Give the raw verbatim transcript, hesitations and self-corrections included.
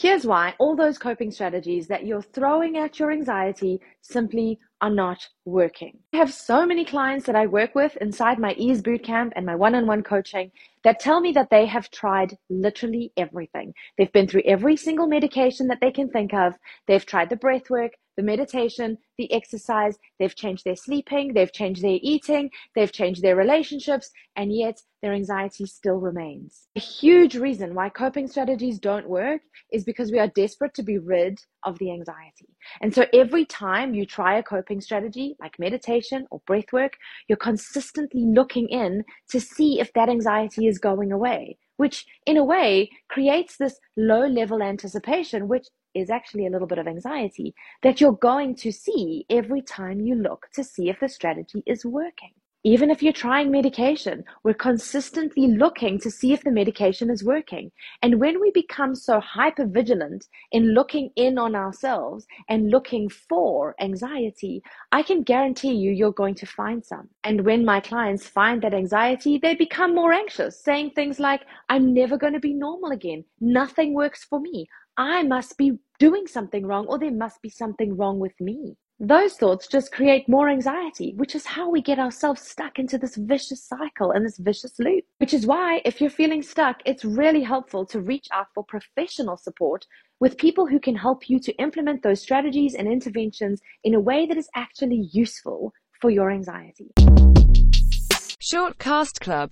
Here's why all those coping strategies that you're throwing at your anxiety simply are not working. I have so many clients that I work with inside my Ease Bootcamp and my one-on-one coaching that tell me that they have tried literally everything. They've been through every single medication that they can think of. They've tried the breath work, the meditation, the exercise. They've changed their sleeping. They've changed their eating. They've changed their relationships. And yet their anxiety still remains. A huge reason why coping strategies don't work is because we are desperate to be rid of the anxiety. And so every time you try a coping strategy like meditation or breath work, you're consistently looking in to see if that anxiety is going away, which in a way creates this low-level anticipation, which is actually a little bit of anxiety that you're going to see every time you look to see if the strategy is working. Even if you're trying medication, we're consistently looking to see if the medication is working. And when we become so hypervigilant in looking in on ourselves and looking for anxiety, I can guarantee you, you're going to find some. And when my clients find that anxiety, they become more anxious, saying things like, I'm never going to be normal again. Nothing works for me. I must be doing something wrong, or there must be something wrong with me. Those thoughts just create more anxiety, which is how we get ourselves stuck into this vicious cycle and this vicious loop, which is why if you're feeling stuck, it's really helpful to reach out for professional support with people who can help you to implement those strategies and interventions in a way that is actually useful for your anxiety. Shortcast Club.